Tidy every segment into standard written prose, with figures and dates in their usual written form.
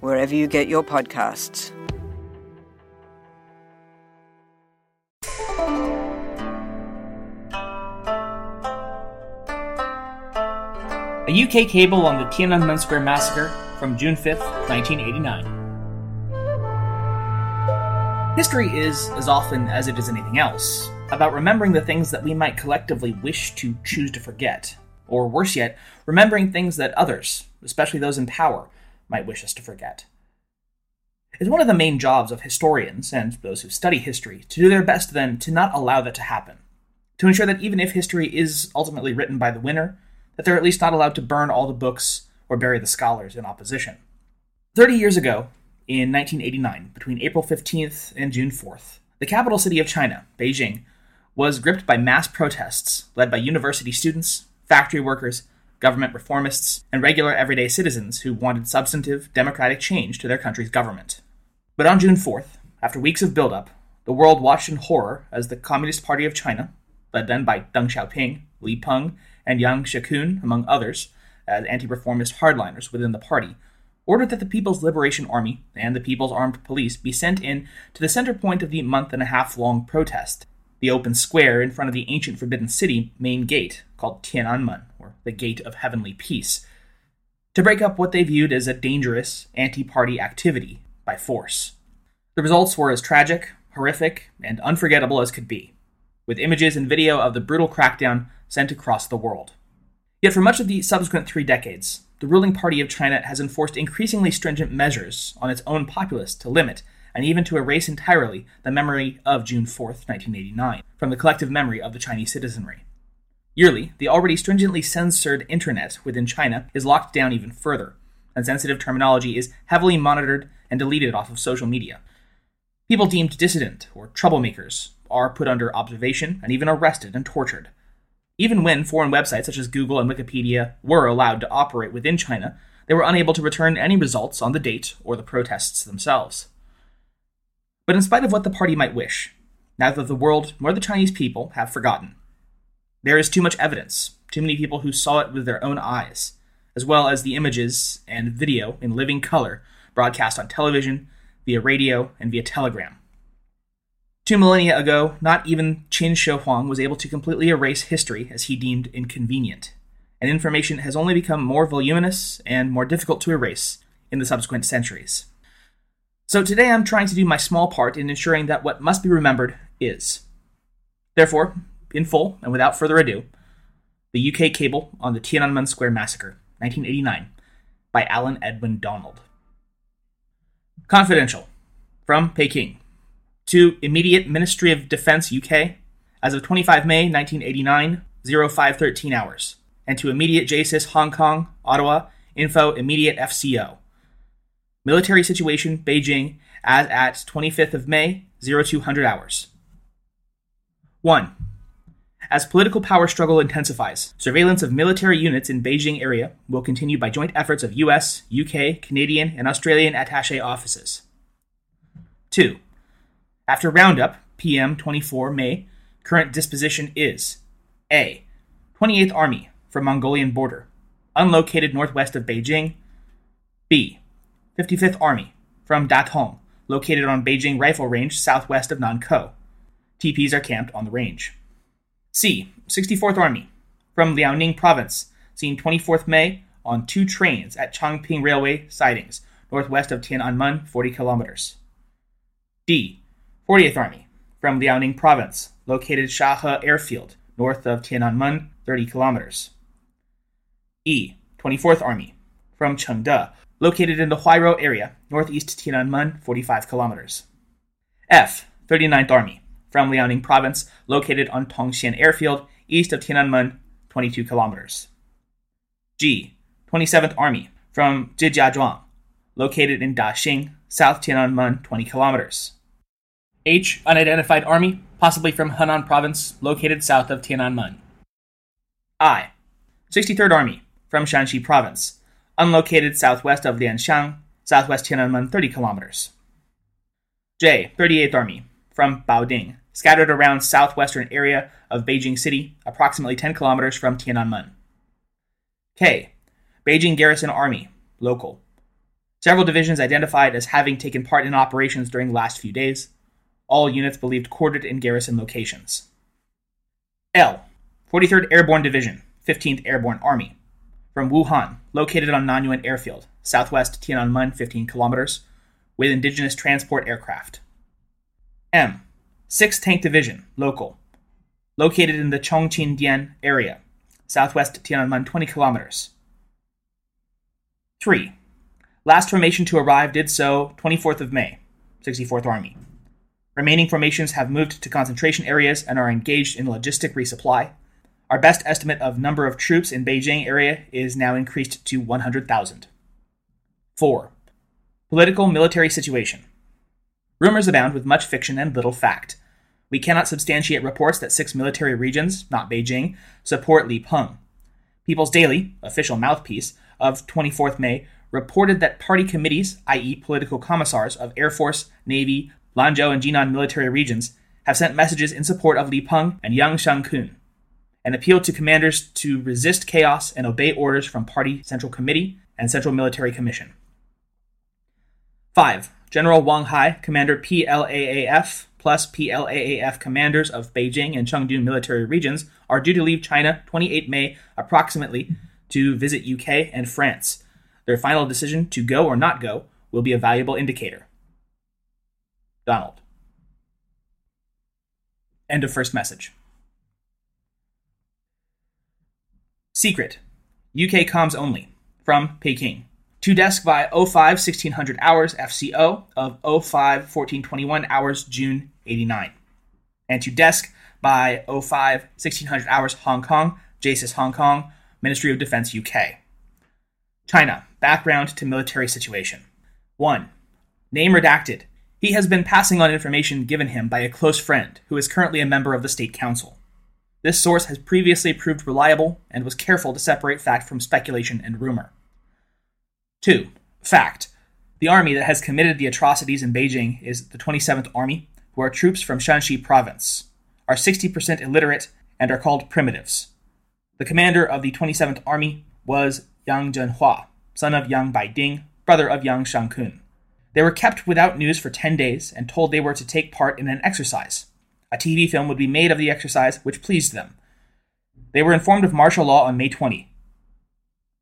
wherever you get your podcasts. A UK Cable on the Tiananmen Square massacre from June 5th, 1989. History is, as often as it is anything else, about remembering the things that we might collectively wish to choose to forget, or worse yet, remembering things that others, especially those in power, might wish us to forget. It's one of the main jobs of historians and those who study history to do their best then to not allow that to happen, to ensure that even if history is ultimately written by the winner, that they're at least not allowed to burn all the books or bury the scholars in opposition. 30 years ago, in 1989, between April 15th and June 4th, the capital city of China, Beijing, was gripped by mass protests led by university students, factory workers, government reformists, and regular everyday citizens who wanted substantive, democratic change to their country's government. But on June 4th, after weeks of buildup, the world watched in horror as the Communist Party of China, led then by Deng Xiaoping, Li Peng, and Yang Shangkun, among others, as anti-reformist hardliners within the party, ordered that the People's Liberation Army and the People's Armed Police be sent in to the center point of the month-and-a-half-long protest, the open square in front of the ancient Forbidden City main gate, called Tiananmen, or the Gate of Heavenly Peace, to break up what they viewed as a dangerous anti-party activity by force. The results were as tragic, horrific, and unforgettable as could be, with images and video of the brutal crackdown sent across the world. Yet for much of the subsequent 3 decades, the ruling party of China has enforced increasingly stringent measures on its own populace to limit, and even to erase entirely, the memory of June 4th, 1989, from the collective memory of the Chinese citizenry. Yearly, the already stringently censored internet within China is locked down even further, and sensitive terminology is heavily monitored and deleted off of social media. People deemed dissident or troublemakers are put under observation and even arrested and tortured. Even when foreign websites such as Google and Wikipedia were allowed to operate within China, they were unable to return any results on the date or the protests themselves. But in spite of what the party might wish, neither the world nor the Chinese people have forgotten. There is too much evidence, too many people who saw it with their own eyes, as well as the images and video in living color broadcast on television, via radio, and via telegram. 2 millennia ago, not even Qin Shi Huang was able to completely erase history as he deemed inconvenient, and information has only become more voluminous and more difficult to erase in the subsequent centuries. So today I'm trying to do my small part in ensuring that what must be remembered is. Therefore, in full and without further ado, the UK Cable on the Tiananmen Square Massacre, 1989, by Alan Edwin Donald. Confidential. From Peking. To immediate Ministry of Defense UK, as of 25 May 1989, 0513 hours, and to immediate JASIS Hong Kong, Ottawa, info immediate FCO. Military situation Beijing as at 25th of May, 0200 hours. 1. As political power struggle intensifies, surveillance of military units in Beijing area will continue by joint efforts of US, UK, Canadian, and Australian attaché offices. 2. After roundup, PM 24 May, current disposition is A. 28th Army from Mongolian border, unlocated northwest of Beijing. B. 55th Army from Datong, located on Beijing rifle range southwest of Nankou. TPs are camped on the range. C. 64th Army from Liaoning province, seen 24th May on 2 trains at Changping railway sidings, northwest of Tiananmen, 40 kilometers. D. 40th Army, from Liaoning Province, located Shahe Airfield, north of Tiananmen, 30 kilometers. E. 24th Army, from Chengde, located in the Huairou area, northeast Tiananmen, 45 kilometers. F. 39th Army, from Liaoning Province, located on Tongxian Airfield, east of Tiananmen, 22 kilometers. G. 27th Army, from Zhejiazhuang, located in Daxing, south Tiananmen, 20 kilometers. H. Unidentified army, possibly from Henan province, located south of Tiananmen. I. 63rd Army, from Shanxi province, unlocated southwest of Lianxiang, southwest Tiananmen, 30 kilometers. J. 38th Army, from Baoding, scattered around southwestern area of Beijing City, approximately 10 kilometers from Tiananmen. K. Beijing Garrison Army, local. Several divisions identified as having taken part in operations during the last few days. All units believed quartered in garrison locations. L. 43rd Airborne Division, 15th Airborne Army, from Wuhan, located on Nanyuan Airfield, southwest Tiananmen, 15 kilometers, with indigenous transport aircraft. M. 6th Tank Division, local, located in the Chongqing-Dian area, southwest Tiananmen, 20 kilometers. 3. Last formation to arrive did so 24th of May, 64th Army. Remaining formations have moved to concentration areas and are engaged in logistic resupply. Our best estimate of number of troops in Beijing area is now increased to 100,000. 4. Political military situation. Rumors abound with much fiction and little fact. We cannot substantiate reports that 6 military regions, not Beijing, support Li Peng. People's Daily, official mouthpiece, of 24th May reported that party committees, i.e. political commissars of Air Force, Navy, Lanzhou, and Jinan military regions, have sent messages in support of Li Peng and Yang Shangkun, and appealed to commanders to resist chaos and obey orders from Party Central Committee and Central Military Commission. 5. General Wang Hai, Commander PLAAF plus PLAAF commanders of Beijing and Chengdu military regions, are due to leave China 28 May approximately to visit UK and France. Their final decision to go or not go will be a valuable indicator. Donald. End of first message. Secret. UK comms only. From Peking. To desk by 05-1600 hours FCO of 05-1421 hours June 89. And to desk by 05-1600 hours Hong Kong, JASIS Hong Kong, Ministry of Defense UK. China. Background to military situation. 1. Name redacted. He has been passing on information given him by a close friend who is currently a member of the State Council. This source has previously proved reliable and was careful to separate fact from speculation and rumor. 2. Fact. The army that has committed the atrocities in Beijing is the 27th Army, who are troops from Shanxi province, are 60% illiterate, and are called primitives. The commander of the 27th Army was Yang Zhenhua, son of Yang Baiding, brother of Yang Shangkun. They were kept without news for 10 days and told they were to take part in an exercise. A TV film would be made of the exercise, which pleased them. They were informed of martial law on May 20.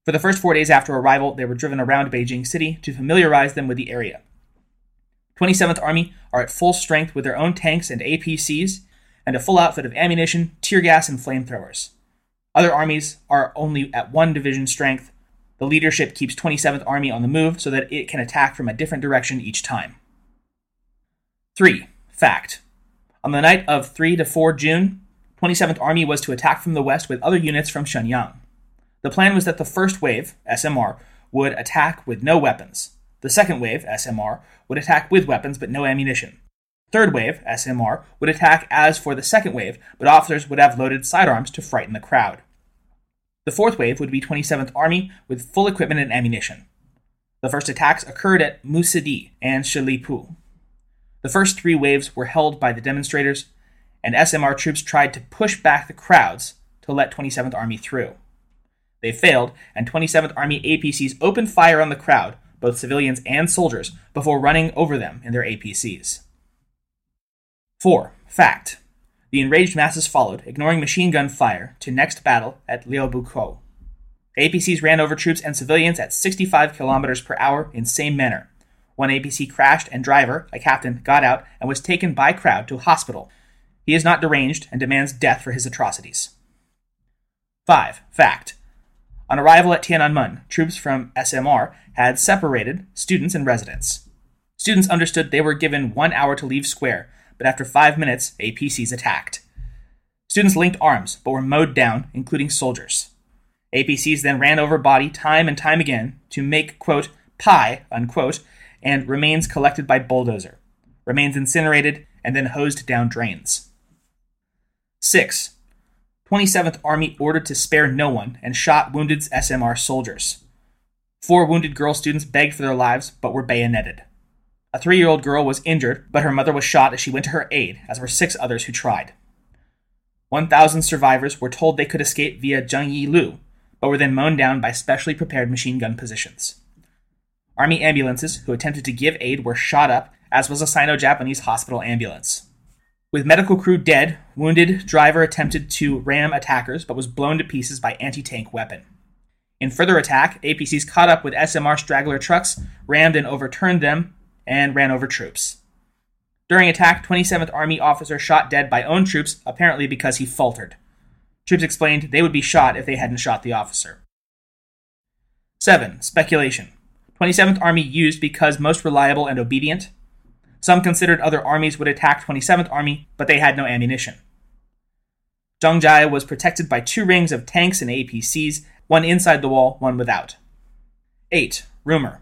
For the first 4 days after arrival, they were driven around Beijing City to familiarize them with the area. 27th Army are at full strength with their own tanks and APCs, and a full outfit of ammunition, tear gas, and flamethrowers. Other armies are only at one division strength. The leadership keeps 27th Army on the move so that it can attack from a different direction each time. 3. Fact. On the night of 3 to 4 June, 27th Army was to attack from the west with other units from Shenyang. The plan was that the first wave, SMR, would attack with no weapons. The second wave, SMR, would attack with weapons but no ammunition. Third wave, SMR, would attack as for the second wave, but officers would have loaded sidearms to frighten the crowd. The fourth wave would be 27th Army with full equipment and ammunition. The first attacks occurred at Musidi and Shilipu. The first 3 waves were held by the demonstrators, and SMR troops tried to push back the crowds to let 27th Army through. They failed, and 27th Army APCs opened fire on the crowd, both civilians and soldiers, before running over them in their APCs. 4. Fact. The enraged masses followed, ignoring machine gun fire, to next battle at Liaobukou. APCs ran over troops and civilians at 65 kilometers per hour in same manner. One APC crashed and driver, a captain, got out and was taken by crowd to hospital. He is not deranged and demands death for his atrocities. 5. Fact. On arrival at Tiananmen, troops from SMR had separated students and residents. Students understood they were given 1 hour to leave square, but after 5 minutes, APCs attacked. Students linked arms, but were mowed down, including soldiers. APCs then ran over body time and time again to make, quote, pie, unquote, and remains collected by bulldozer, remains incinerated, and then hosed down drains. 6. 27th Army ordered to spare no one and shot wounded SMR soldiers. 4 wounded girl students begged for their lives but were bayoneted. A 3-year-old girl was injured, but her mother was shot as she went to her aid, as were 6 others who tried. 1,000 survivors were told they could escape via Zhengyilu, but were then mown down by specially prepared machine gun positions. Army ambulances who attempted to give aid were shot up, as was a Sino-Japanese hospital ambulance. With medical crew dead, wounded, driver attempted to ram attackers but was blown to pieces by anti-tank weapon. In further attack, APCs caught up with SMR straggler trucks, rammed and overturned them, and ran over troops. During attack, 27th Army officer shot dead by own troops, apparently because he faltered. Troops explained they would be shot if they hadn't shot the officer. 7. Speculation. 27th Army used because most reliable and obedient. Some considered other armies would attack 27th Army, but they had no ammunition. Zhengzhai was protected by 2 rings of tanks and APCs, one inside the wall, one without. 8. Rumor.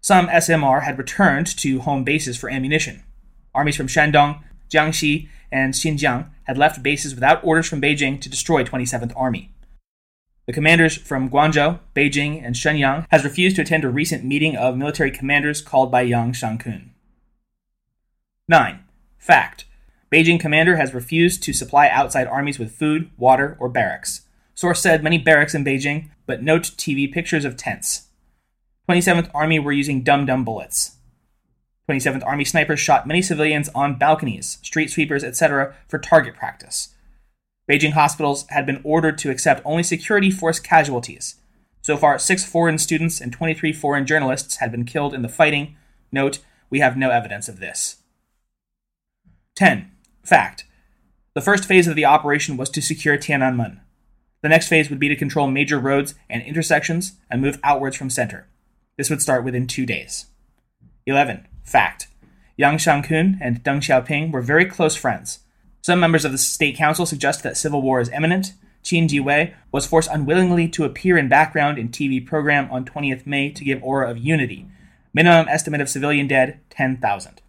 Some SMR had returned to home bases for ammunition. Armies from Shandong, Jiangxi, and Xinjiang had left bases without orders from Beijing to destroy 27th Army. The commanders from Guangzhou, Beijing, and Shenyang has refused to attend a recent meeting of military commanders called by Yang Shangkun. 9. Fact. Beijing commander has refused to supply outside armies with food, water, or barracks. Source said many barracks in Beijing, but note TV pictures of tents. 27th Army were using dum-dum bullets. 27th Army snipers shot many civilians on balconies, street sweepers, etc. for target practice. Beijing hospitals had been ordered to accept only security force casualties. So far, 6 foreign students and 23 foreign journalists had been killed in the fighting. Note, we have no evidence of this. 10. Fact. The first phase of the operation was to secure Tiananmen. The next phase would be to control major roads and intersections and move outwards from center. This would start within 2 days. 11. Fact. Yang Shangkun and Deng Xiaoping were very close friends. Some members of the State Council suggest that civil war is imminent. Qin Jiwei was forced unwillingly to appear in background in TV program on 20th May to give aura of unity. Minimum estimate of civilian dead, 10,000.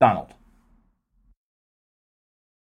Donald.